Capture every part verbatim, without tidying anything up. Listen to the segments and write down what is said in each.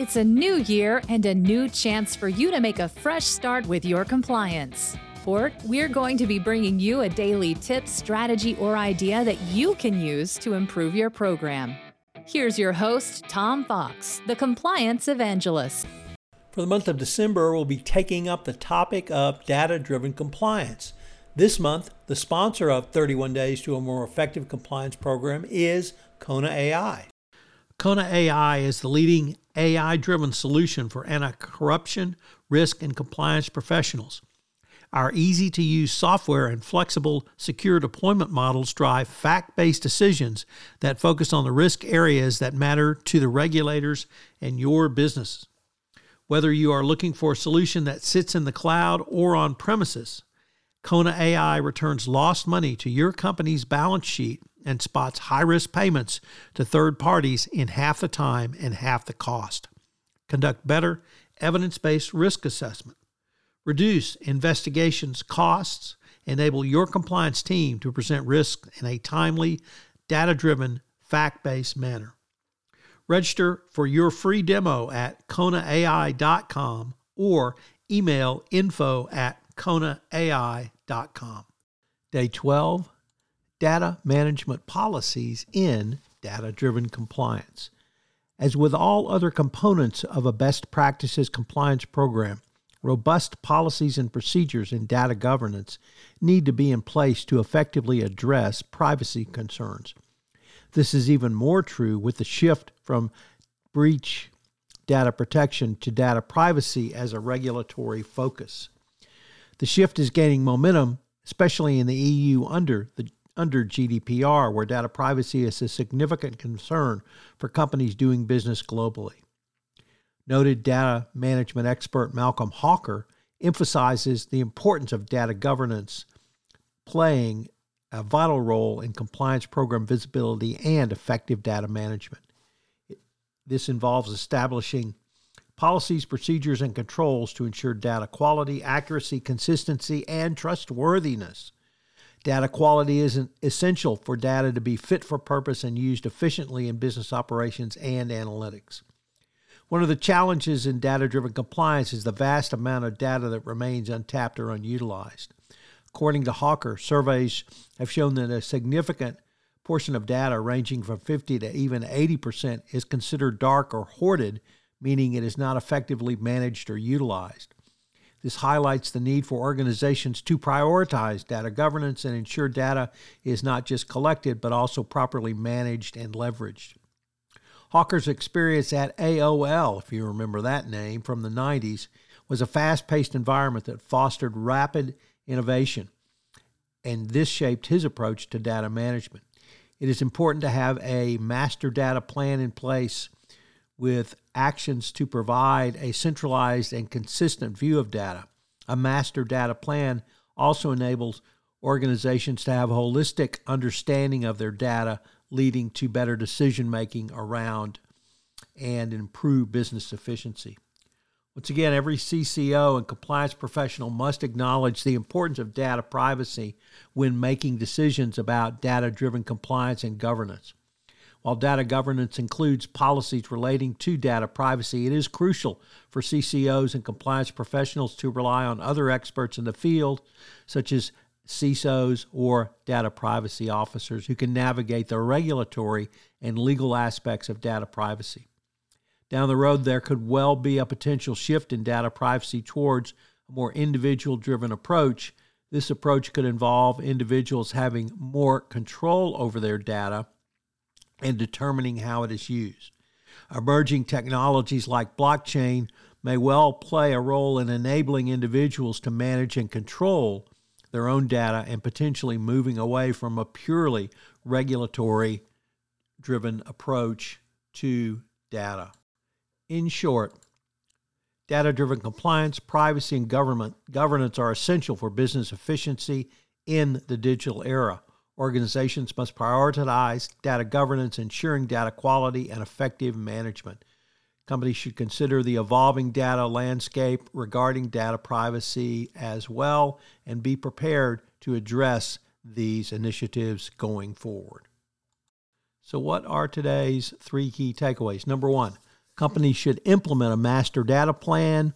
It's a new year and a new chance for you to make a fresh start with your compliance. Or we're going to be bringing you a daily tip, strategy, or idea that you can use to improve your program. Here's your host, Tom Fox, the Compliance Evangelist. For the month of December, we'll be taking up the topic of data-driven compliance. This month, the sponsor of thirty-one Days to a More Effective Compliance Program is Kona A I. Kona A I is the leading A I-driven solution for anti-corruption, risk, and compliance professionals. Our easy-to-use software and flexible, secure deployment models drive fact-based decisions that focus on the risk areas that matter to the regulators and your business. Whether you are looking for a solution that sits in the cloud or on premises, Kona A I returns lost money to your company's balance sheet and spots high-risk payments to third parties in half the time and half the cost. Conduct better, evidence-based risk assessment. Reduce investigations costs. Enable your compliance team to present risks in a timely, data-driven, fact-based manner. Register for your free demo at kona a i dot com or email info at kona a i dot com. Day twelve, Data Management Policies in Data-Driven Compliance. As with all other components of a best practices compliance program, robust policies and procedures in data governance need to be in place to effectively address privacy concerns. This is even more true with the shift from breach data protection to data privacy as a regulatory focus. The shift is gaining momentum, especially in the E U under the under G D P R, where data privacy is a significant concern for companies doing business globally. Noted data management expert Malcolm Hawker emphasizes the importance of data governance playing a vital role in compliance program visibility and effective data management. This involves establishing policies, procedures, and controls to ensure data quality, accuracy, consistency, and trustworthiness. Data quality is essential for data to be fit for purpose and used efficiently in business operations and analytics. One of the challenges in data-driven compliance is the vast amount of data that remains untapped or unutilized. According to Hawker, surveys have shown that a significant portion of data, ranging from fifty to even eighty percent, is considered dark or hoarded, meaning it is not effectively managed or utilized. This highlights the need for organizations to prioritize data governance and ensure data is not just collected, but also properly managed and leveraged. Hawker's experience at A O L, if you remember that name, from the nineties, was a fast-paced environment that fostered rapid innovation, and this shaped his approach to data management. It is important to have a master data plan in place with actions to provide a centralized and consistent view of data. A master data plan also enables organizations to have a holistic understanding of their data, leading to better decision-making around and improved business efficiency. Once again, every C C O and compliance professional must acknowledge the importance of data privacy when making decisions about data-driven compliance and governance. While data governance includes policies relating to data privacy, it is crucial for C C Os and compliance professionals to rely on other experts in the field, such as C I S Os or data privacy officers, who can navigate the regulatory and legal aspects of data privacy. Down the road, there could well be a potential shift in data privacy towards a more individual-driven approach. This approach could involve individuals having more control over their data and determining how it is used. Emerging technologies like blockchain may well play a role in enabling individuals to manage and control their own data and potentially moving away from a purely regulatory-driven approach to data. In short, data-driven compliance, privacy, and government governance are essential for business efficiency in the digital era. Organizations must prioritize data governance, ensuring data quality and effective management. Companies should consider the evolving data landscape regarding data privacy as well and be prepared to address these initiatives going forward. So what are today's three key takeaways? Number one, Companies should implement a master data plan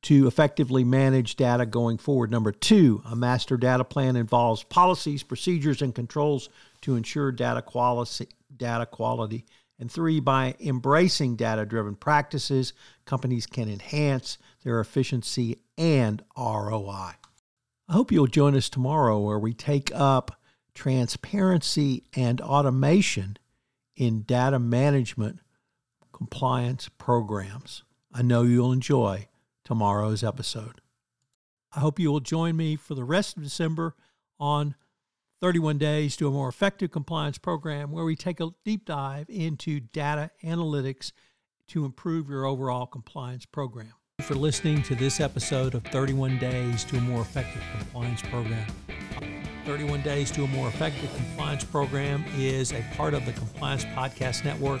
to effectively manage data going forward. Number two, a master data plan involves policies, procedures, and controls to ensure data quality. Data quality. And three, by embracing data-driven practices, companies can enhance their efficiency and R O I. I hope you'll join us tomorrow where we take up transparency and automation in data management compliance programs. I know you'll enjoy tomorrow's episode. I hope you will join me for the rest of December on thirty-one days to a More Effective Compliance Program, where we take a deep dive into data analytics to improve your overall compliance program. Thank you for listening to this episode of thirty-one days to a More Effective Compliance Program. thirty-one days to a More Effective Compliance Program is a part of the Compliance Podcast Network.